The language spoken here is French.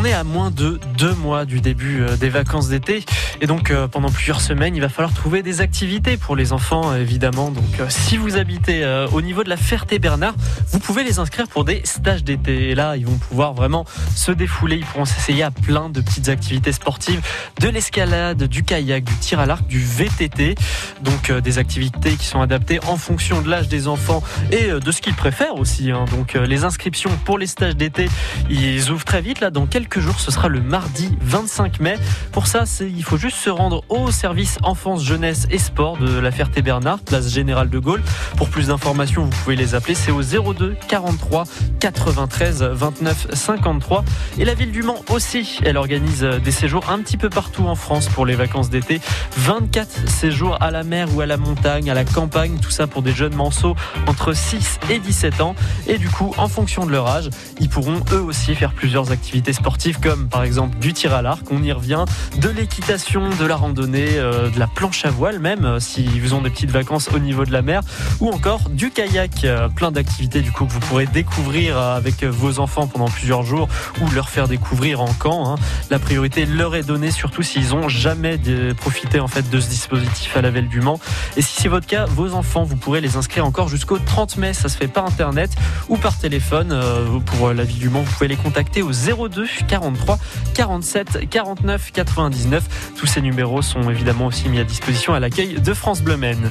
On est à moins de 2 mois du début des vacances d'été et donc pendant plusieurs semaines, il va falloir trouver des activités pour les enfants évidemment. Donc si vous habitez au niveau de la Ferté-Bernard, vous pouvez les inscrire pour des stages d'été. Et là, ils vont pouvoir vraiment se défouler. Ils pourront s'essayer à plein de petites activités sportives, de l'escalade, du kayak, du tir à l'arc, du VTT. Donc des activités qui sont adaptées en fonction de l'âge des enfants et de ce qu'ils préfèrent aussi. Donc les inscriptions pour les stages d'été, ils ouvrent très vite. Là, dans quelques jours, ce sera le mardi 25 mai. Pour ça, il faut juste se rendre au service enfance, jeunesse et sport de la Ferté-Bernard, place Générale de Gaulle. Pour plus d'informations, vous pouvez les appeler. C'est au 02 43 93 29 53. Et la ville du Mans aussi, elle organise des séjours un petit peu partout en France pour les vacances d'été. 24 séjours à la mer ou à la montagne, à la campagne, tout ça pour des jeunes manceaux entre 6 et 17 ans. Et du coup, en fonction de leur âge, ils pourront eux aussi faire plusieurs activités sportives comme par exemple du tir à l'arc, on y revient, de l'équitation, de la randonnée, de la planche à voile même, s'ils ont des petites vacances au niveau de la mer, ou encore du kayak, plein d'activités du coup que vous pourrez découvrir avec vos enfants pendant plusieurs jours ou leur faire découvrir en camp. La priorité leur est donnée, surtout s'ils n'ont jamais profité en fait de ce dispositif à la Ville du Mans. Et si c'est votre cas, vos enfants, vous pourrez les inscrire encore jusqu'au 30 mai, ça se fait par internet ou par téléphone. Pour la Ville du Mans, vous pouvez les contacter au 02 43 47 49 99. Tous ces numéros sont évidemment aussi mis à disposition à l'accueil de France Bleu Maine.